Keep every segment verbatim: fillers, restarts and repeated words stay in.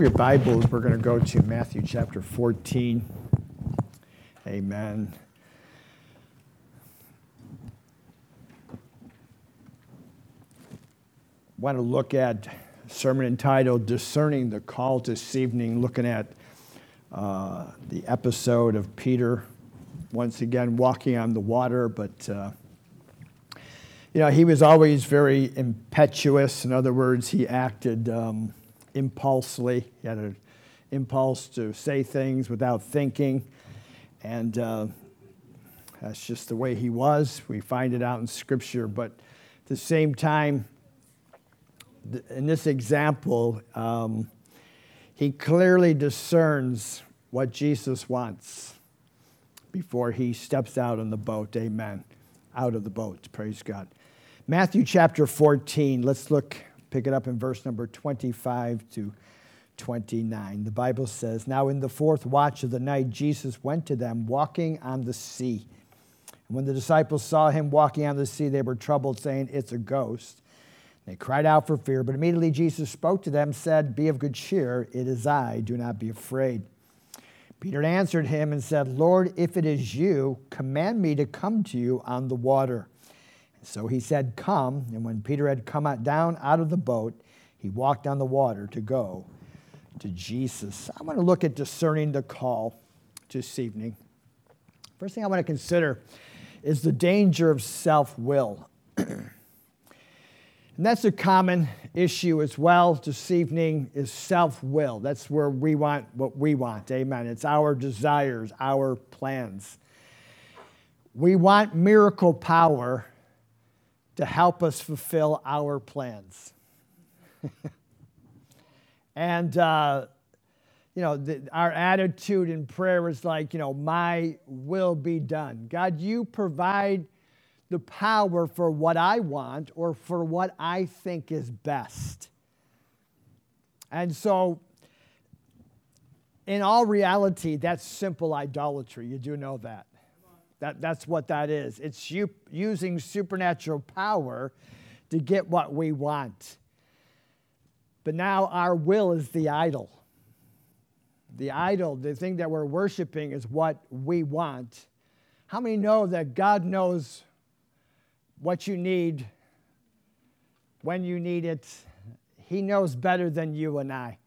Your Bibles, we're going to go to Matthew chapter fourteen. Amen. Want to look at a sermon entitled Discerning the Call this evening, looking at uh, the episode of Peter, once again, walking on the water, but uh, you know, he was always very impetuous. In other words, he acted Um, impulsively. He had an impulse to say things without thinking, and uh, that's just the way he was. We find it out in Scripture, but at the same time, th- in this example, um, he clearly discerns what Jesus wants before he steps out on the boat. Amen. Out of the boat. Praise God. Matthew chapter fourteen. Let's look. Pick it up in verse number twenty-five to twenty-nine. The Bible says, "Now in the fourth watch of the night, Jesus went to them, walking on the sea. And when the disciples saw him walking on the sea, they were troubled, saying, 'It's a ghost.' And they cried out for fear. But immediately Jesus spoke to them, said, 'Be of good cheer, it is I, do not be afraid.' Peter answered him and said, 'Lord, if it is you, command me to come to you on the water.' So he said, 'Come.' And when Peter had come out, down out of the boat, he walked on the water to go to Jesus." I want to look at discerning the call this evening. First thing I want to consider is the danger of self-will. And that's a common issue as well this evening, is self-will. That's where we want what we want. Amen. It's our desires, our plans. We want miracle power to help us fulfill our plans. And, uh, you know, the, our attitude in prayer is like, you know, my will be done. God, you provide the power for what I want or for what I think is best. And so, in all reality, that's simple idolatry. You do know that. That, that's what that is. It's you, using supernatural power to get what we want. But now our will is the idol. The idol, the thing that we're worshiping, is what we want. How many know that God knows what you need, when you need it? He knows better than you and I.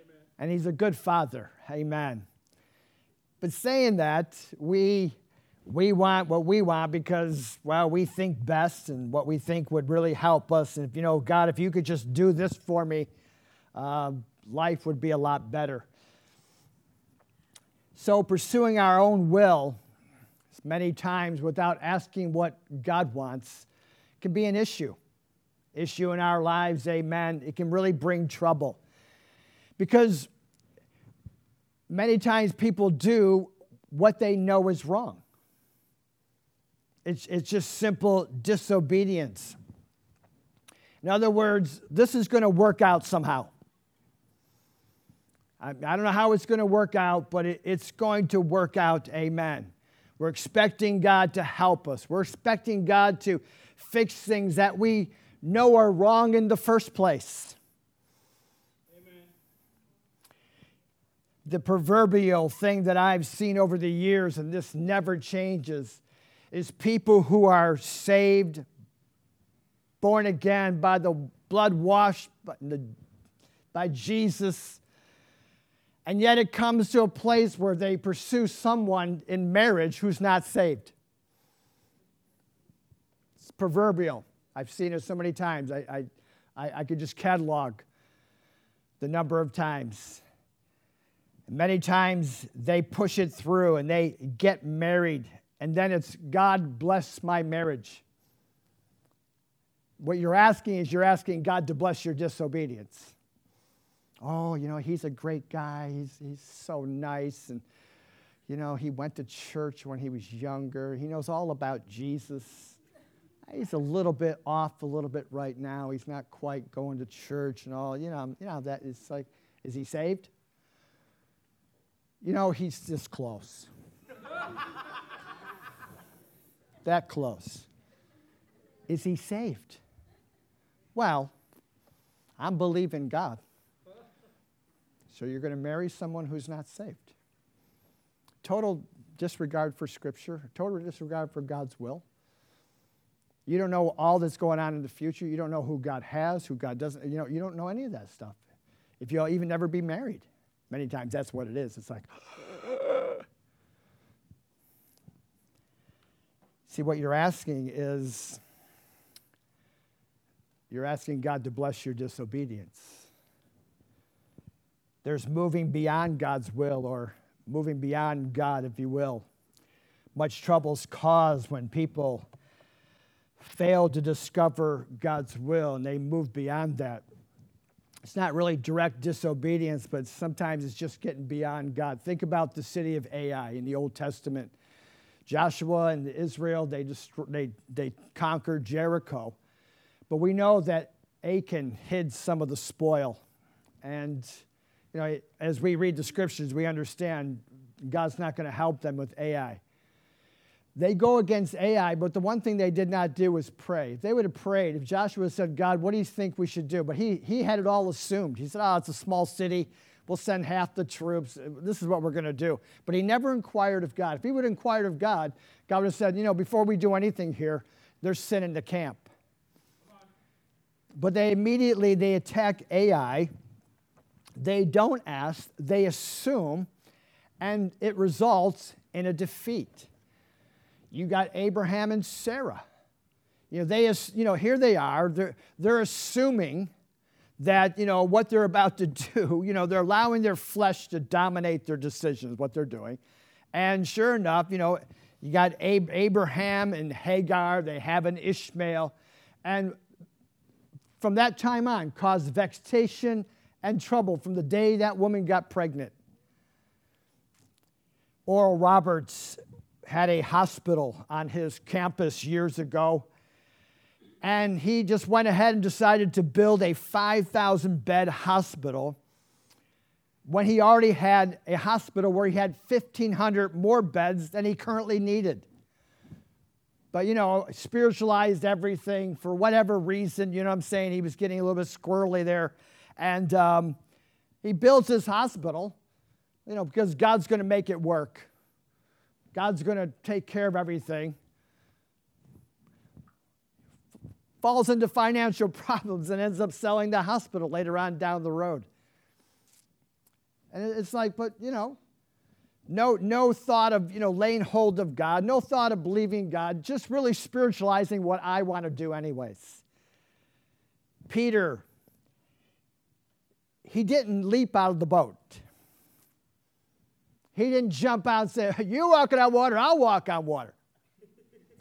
Amen. And he's a good father. Amen. But saying that, we... We want what we want because, well, we think best and what we think would really help us. And, if, you know, God, if you could just do this for me, uh, life would be a lot better. So pursuing our own will many times without asking what God wants can be an issue. Issue in our lives, amen. It can really bring trouble. Because many times people do what they know is wrong. It's, it's just simple disobedience. In other words, this is going to work out somehow. I, I don't know how it's going to work out, but it, it's going to work out, amen. We're expecting God to help us. We're expecting God to fix things that we know are wrong in the first place. Amen. The proverbial thing that I've seen over the years, and this never changes, is people who are saved, born again by the blood washed by, the, by Jesus. And yet it comes to a place where they pursue someone in marriage who's not saved. It's proverbial. I've seen it so many times. I, I, I, I could just catalog the number of times. And many times they push it through and they get married. And then it's, God bless my marriage. What you're asking is you're asking God to bless your disobedience. Oh, you know, he's a great guy. He's, he's so nice. And, you know, he went to church when he was younger. He knows all about Jesus. He's a little bit off a little bit right now. He's not quite going to church and all. You know, you know that it's like, is he saved? You know, he's this close. That close. Is he saved? Well, I'm believing God. So you're going to marry someone who's not saved. Total disregard for Scripture, total disregard for God's will. You don't know all that's going on in the future. You don't know who God has, who God doesn't. You know, you don't know any of that stuff. If you'll even ever be married. Many times that's what it is. It's like, see, what you're asking is, you're asking God to bless your disobedience. There's moving beyond God's will, or moving beyond God, if you will. Much trouble's caused when people fail to discover God's will and they move beyond that. It's not really direct disobedience, but sometimes it's just getting beyond God. Think about the city of Ai in the Old Testament. Joshua and Israel, they, destroy, they, they conquered Jericho. But we know that Achan hid some of the spoil. And, you know, as we read the Scriptures, we understand God's not going to help them with Ai. They go against Ai, but the one thing they did not do was pray. If they would have prayed, if Joshua said, God, what do you think we should do? But he, he had it all assumed. He said, oh, it's a small city. We'll send half the troops. This is what we're going to do. But he never inquired of God. If he would have inquired of God, God would have said, you know, before we do anything here, there's sin in the camp. But they immediately, they attack Ai. They don't ask. They assume. And it results in a defeat. You got Abraham and Sarah. You know, they, you know, here they are. They're, they're assuming that, you know, what they're about to do, you know, they're allowing their flesh to dominate their decisions, what they're doing. And sure enough, you know, you got Ab- Abraham and Hagar. They have an Ishmael. And from that time on, caused vexation and trouble from the day that woman got pregnant. Oral Roberts had a hospital on his campus years ago, and he just went ahead and decided to build a five thousand bed hospital when he already had a hospital where he had fifteen hundred more beds than he currently needed. But, you know, spiritualized everything for whatever reason, you know what I'm saying? He was getting a little bit squirrely there. And um, he builds his hospital, you know, because God's going to make it work. God's going to take care of everything. Falls into financial problems and ends up selling the hospital later on down the road. And it's like, but, you know, no, no thought of, you know, laying hold of God, no thought of believing God, just really spiritualizing what I want to do anyways. Peter, he didn't leap out of the boat. He didn't jump out and say, you're walking on water, I'll walk on water.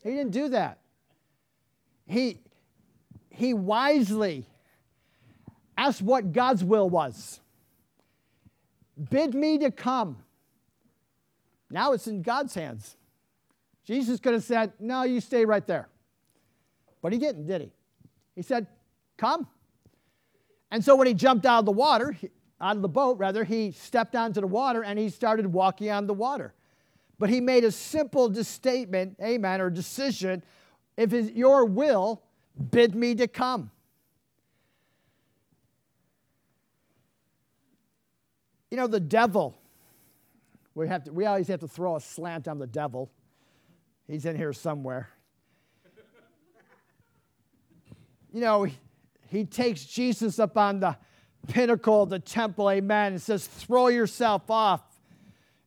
He didn't do that. He, he wisely asked what God's will was. Bid me to come. Now it's in God's hands. Jesus could have said, no, you stay right there. But he didn't, did he? He said, come. And so when he jumped out of the water, he, out of the boat, rather, he stepped onto the water and he started walking on the water. But he made a simple statement, amen, or decision, if it's your will, bid me to come. You know, the devil, we have to, we always have to throw a slant on the devil. He's in here somewhere. You know, he, he takes Jesus up on the pinnacle of the temple, amen. It says, throw yourself off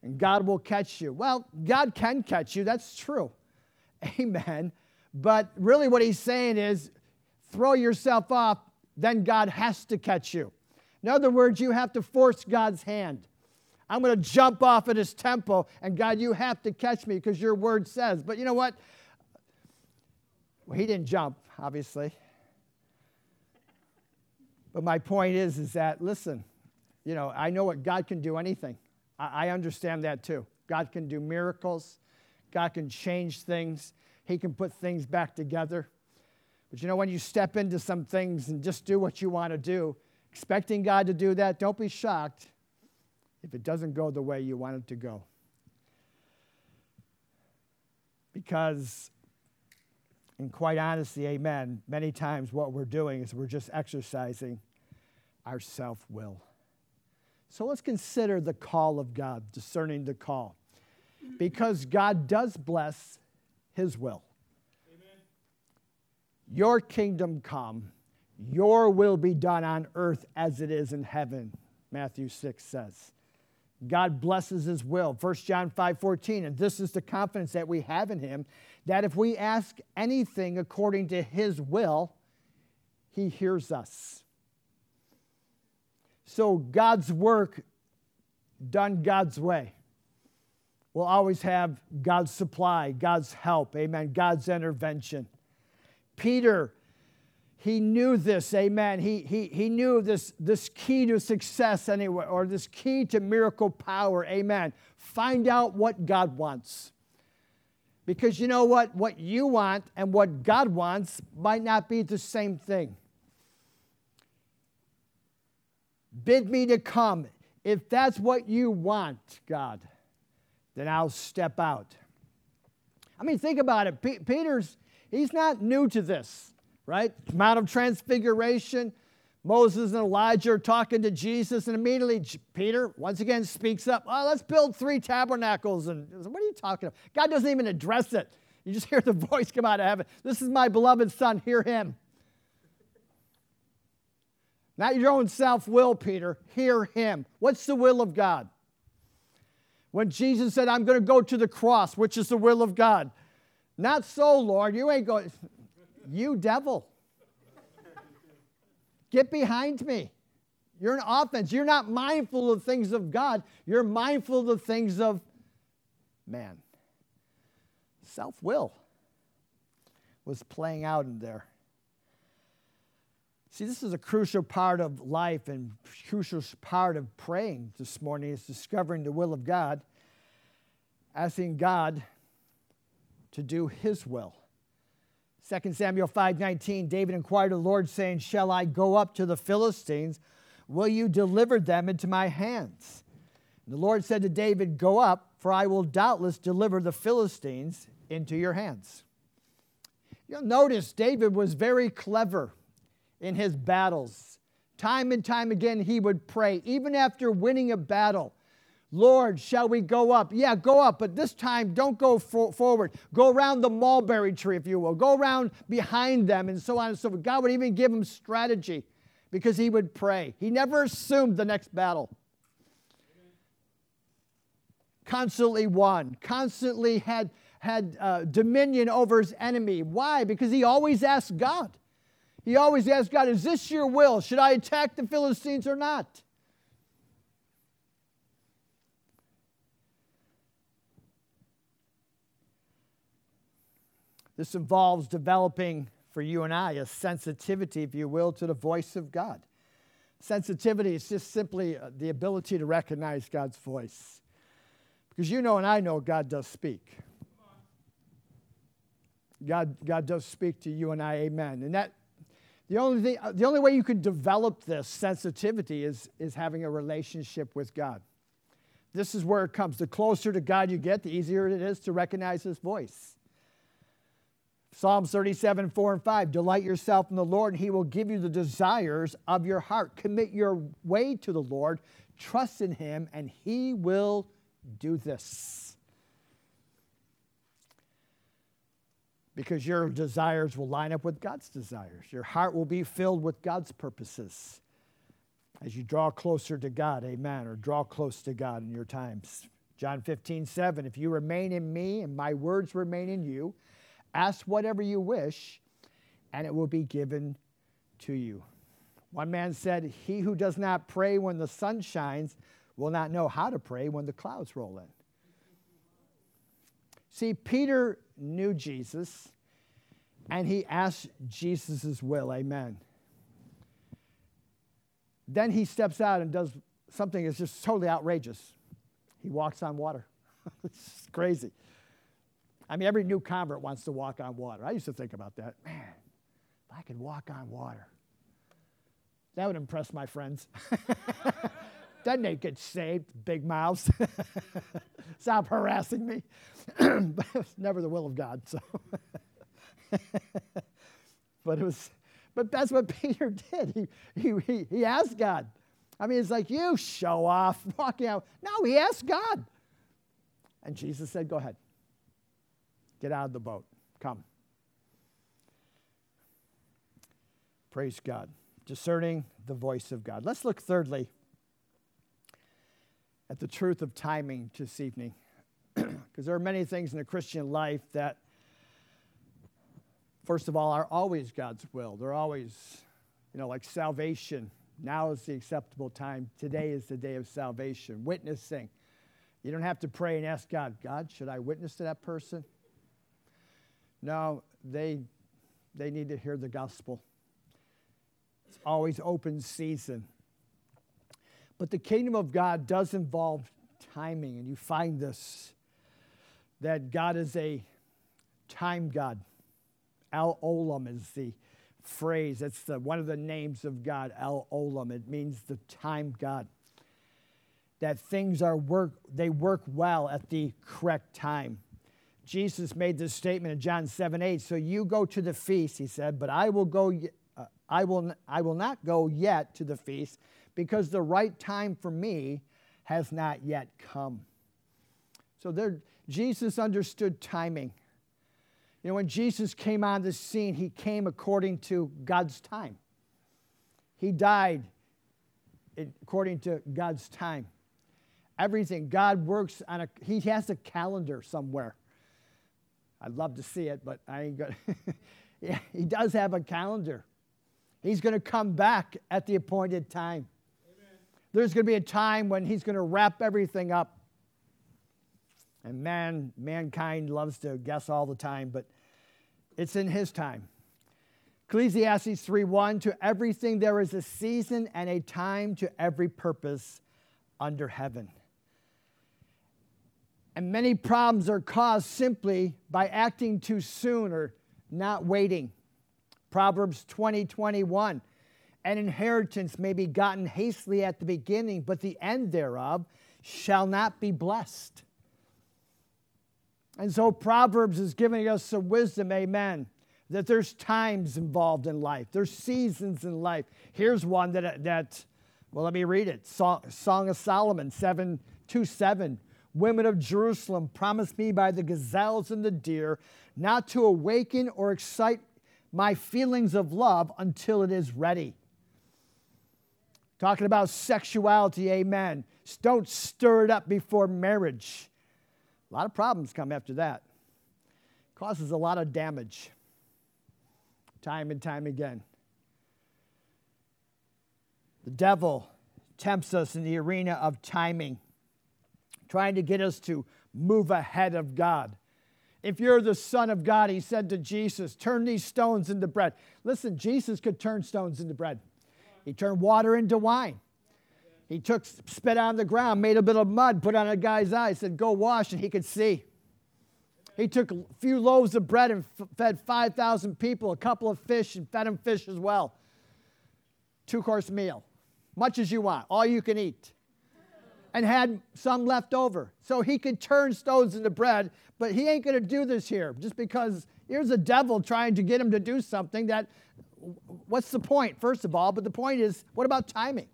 and God will catch you. Well, God can catch you. That's true. Amen. But really what he's saying is, throw yourself off, then God has to catch you. In other words, you have to force God's hand. I'm going to jump off at his temple, and God, you have to catch me because your word says. But you know what? Well, he didn't jump, obviously. But my point is, is that, listen, you know, I know what God can do anything. I, I understand that too. God can do miracles. God can change things. He can put things back together. But you know, when you step into some things and just do what you want to do, expecting God to do that, don't be shocked if it doesn't go the way you want it to go. Because, and quite honestly, amen, many times what we're doing is we're just exercising our self-will. So let's consider the call of God, discerning the call. Because God does bless his will. Amen. Your kingdom come, your will be done on earth as it is in heaven, Matthew six says. God blesses his will. First John five fourteen, and this is the confidence that we have in him, that if we ask anything according to his will, he hears us. So God's work done God's way will always have God's supply, God's help, amen, God's intervention. Peter, he knew this, amen. He, he, he knew this, this key to success anyway, or this key to miracle power, amen. Find out what God wants. Because you know what? What you want and what God wants might not be the same thing. Bid me to come. If that's what you want, God, then I'll step out. I mean, think about it. P- Peter's, he's not new to this, right? Mount of Transfiguration, Moses and Elijah are talking to Jesus, and immediately J- Peter, once again, speaks up. Oh, let's build three tabernacles. And what are you talking about? God doesn't even address it. You just hear the voice come out of heaven. This is my beloved son. Hear him. Not your own self-will, Peter. Hear him. What's the will of God? When Jesus said, I'm going to go to the cross, which is the will of God. Not so, Lord. You ain't going. You devil. Get behind me. You're an offense. You're not mindful of things of God. You're mindful of the things of man. Self-will was playing out in there. See, this is a crucial part of life and crucial part of praying this morning is discovering the will of God, asking God to do his will. Second Samuel five nineteen, David inquired of the Lord, saying, shall I go up to the Philistines? Will you deliver them into my hands? And the Lord said to David, go up, for I will doubtless deliver the Philistines into your hands. You'll notice David was very clever. In his battles, time and time again, he would pray, even after winning a battle, Lord, shall we go up? Yeah, go up, but this time don't go for- forward. Go around the mulberry tree, if you will. Go around behind them and so on and so forth. God would even give him strategy because he would pray. He never assumed the next battle. Constantly won, constantly had, had uh, dominion over his enemy. Why? Because he always asked God. He always asks God, is this your will? Should I attack the Philistines or not? This involves developing, for you and I, a sensitivity, if you will, to the voice of God. Sensitivity is just simply the ability to recognize God's voice. Because you know and I know God does speak. God, God does speak to you and I, amen. And that The only thing, the only way you can develop this sensitivity is, is having a relationship with God. This is where it comes. The closer to God you get, the easier it is to recognize his voice. Psalms thirty-seven, four and five, delight yourself in the Lord, and he will give you the desires of your heart. Commit your way to the Lord. Trust in him, and he will do this. Because your desires will line up with God's desires. Your heart will be filled with God's purposes as you draw closer to God, amen, or draw close to God in your times. John fifteen, seven, if you remain in me and my words remain in you, ask whatever you wish and it will be given to you. One man said, he who does not pray when the sun shines will not know how to pray when the clouds roll in. See, Peter knew Jesus, and he asked Jesus' will, amen. Then he steps out and does something that's just totally outrageous. He walks on water. It's crazy. I mean, every new convert wants to walk on water. I used to think about that. Man, if I could walk on water, that would impress my friends. Then they get saved, big mouths. Stop harassing me. But it was never the will of God. So, but it was, but that's what Peter did. He he he asked God, I mean, it's like, you show off, walking out. No, he asked God. And Jesus said, go ahead. Get out of the boat. Come. Praise God. Discerning the voice of God. Let's look thirdly at the truth of timing this evening. Because there are many things in the Christian life that, first of all, are always God's will. They're always, you know, like salvation. Now is the acceptable time. Today is the day of salvation. Witnessing. You don't have to pray and ask God, God, should I witness to that person? No, they, they need to hear the gospel. It's always open season. But the kingdom of God does involve timing, and you find this, that God is a time God. El-Olam is the phrase. That's the, one of the names of God, El-Olam. It means the time God. That things are work, they work well at the correct time. Jesus made this statement in John seven eight. So you go to the feast, he said, but I will go. Uh, I will. I will not go yet to the feast, because the right time for me has not yet come. So there, Jesus understood timing. You know, when Jesus came on the scene, he came according to God's time. He died according to God's time. Everything. God works on a, he has a calendar somewhere. I'd love to see it, but I ain't gonna. Yeah, he does have a calendar. He's going to come back at the appointed time. Amen. There's going to be a time when he's going to wrap everything up. And man, mankind loves to guess all the time, but it's in his time. Ecclesiastes three one, to everything there is a season and a time to every purpose under heaven. And many problems are caused simply by acting too soon or not waiting. Proverbs twenty twenty-one, an inheritance may be gotten hastily at the beginning, but the end thereof shall not be blessed. And so Proverbs is giving us some wisdom, amen, that there's times involved in life. There's seasons in life. Here's one that, that well, let me read it. Song, Song of Solomon, seven two seven. Women of Jerusalem, promise me by the gazelles and the deer not to awaken or excite my feelings of love until it is ready. Talking about sexuality, amen. Don't stir it up before marriage. A lot of problems come after that. Causes a lot of damage. Time and time again. The devil tempts us in the arena of timing, trying to get us to move ahead of God. If you're the Son of God, he said to Jesus, turn these stones into bread. Listen, Jesus could turn stones into bread. He turned water into wine. He took spit on the ground, made a bit of mud, put on a guy's eyes, said, go wash, and he could see. He took a few loaves of bread and f- fed five thousand people, a couple of fish, and fed them fish as well. Two-course meal, much as you want, all you can eat. And had some left over. So he could turn stones into bread, but he ain't going to do this here just because here's a devil trying to get him to do something that, what's the point, first of all? But the point is, what about timing?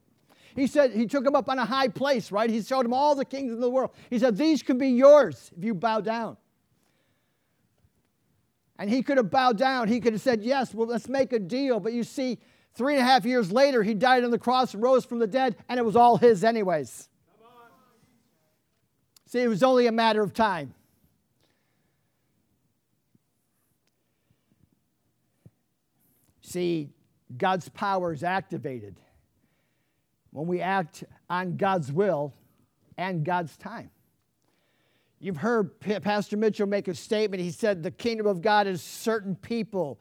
He said he took him up on a high place, right? He showed him all the kings of the world. He said, these could be yours if you bow down. And he could have bowed down. He could have said, yes, well, let's make a deal. But you see, three and a half years later, he died on the cross and rose from the dead, and it was all his anyways. See, it was only a matter of time. See, God's power is activated when we act on God's will and God's time. You've heard Pastor Mitchell make a statement. He said the kingdom of God is certain people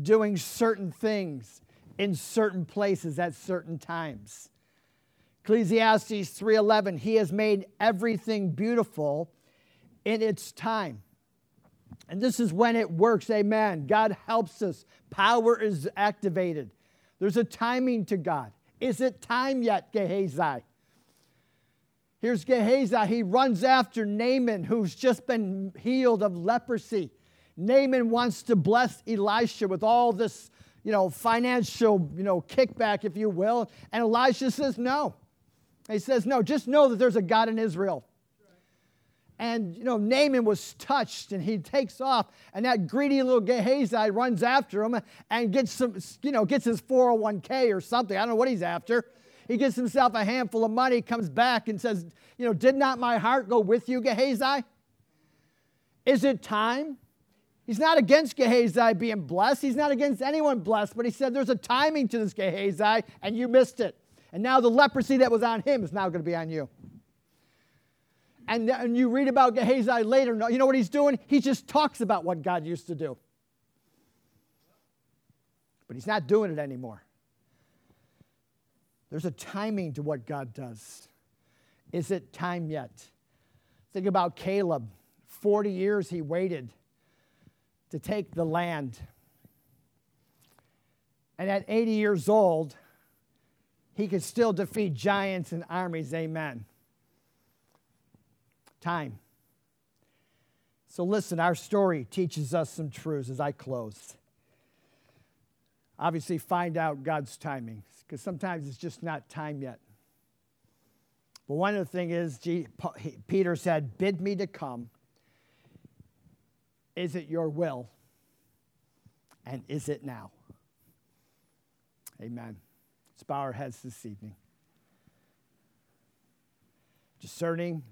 doing certain things in certain places at certain times. Ecclesiastes three eleven, he has made everything beautiful in its time. And this is when it works, amen. God helps us. Power is activated. There's a timing to God. Is it time yet, Gehazi? Here's Gehazi. He runs after Naaman, who's just been healed of leprosy. Naaman wants to bless Elisha with all this, you know, financial, you know, kickback, if you will. And Elisha says, no, He says, no, just know that there's a God in Israel. And, you know, Naaman was touched, and he takes off, and that greedy little Gehazi runs after him and gets some, you know, gets his four oh one k or something. I don't know what he's after. He gets himself a handful of money, comes back and says, you know, did not my heart go with you, Gehazi? Is it time? He's not against Gehazi being blessed. He's not against anyone blessed, but he said there's a timing to this, Gehazi, and you missed it. And now the leprosy that was on him is now going to be on you. And, and you read about Gehazi later. You know what he's doing? He just talks about what God used to do. But he's not doing it anymore. There's a timing to what God does. Is it time yet? Think about Caleb. Forty years he waited to take the land. And at eighty years old, he could still defeat giants and armies. Amen. Time. So listen, our story teaches us some truths as I close. Obviously, find out God's timing, because sometimes it's just not time yet. But one of the things is, Peter said, bid me to come. Is it your will? And is it now? Amen. Let's bow our heads this evening. Discerning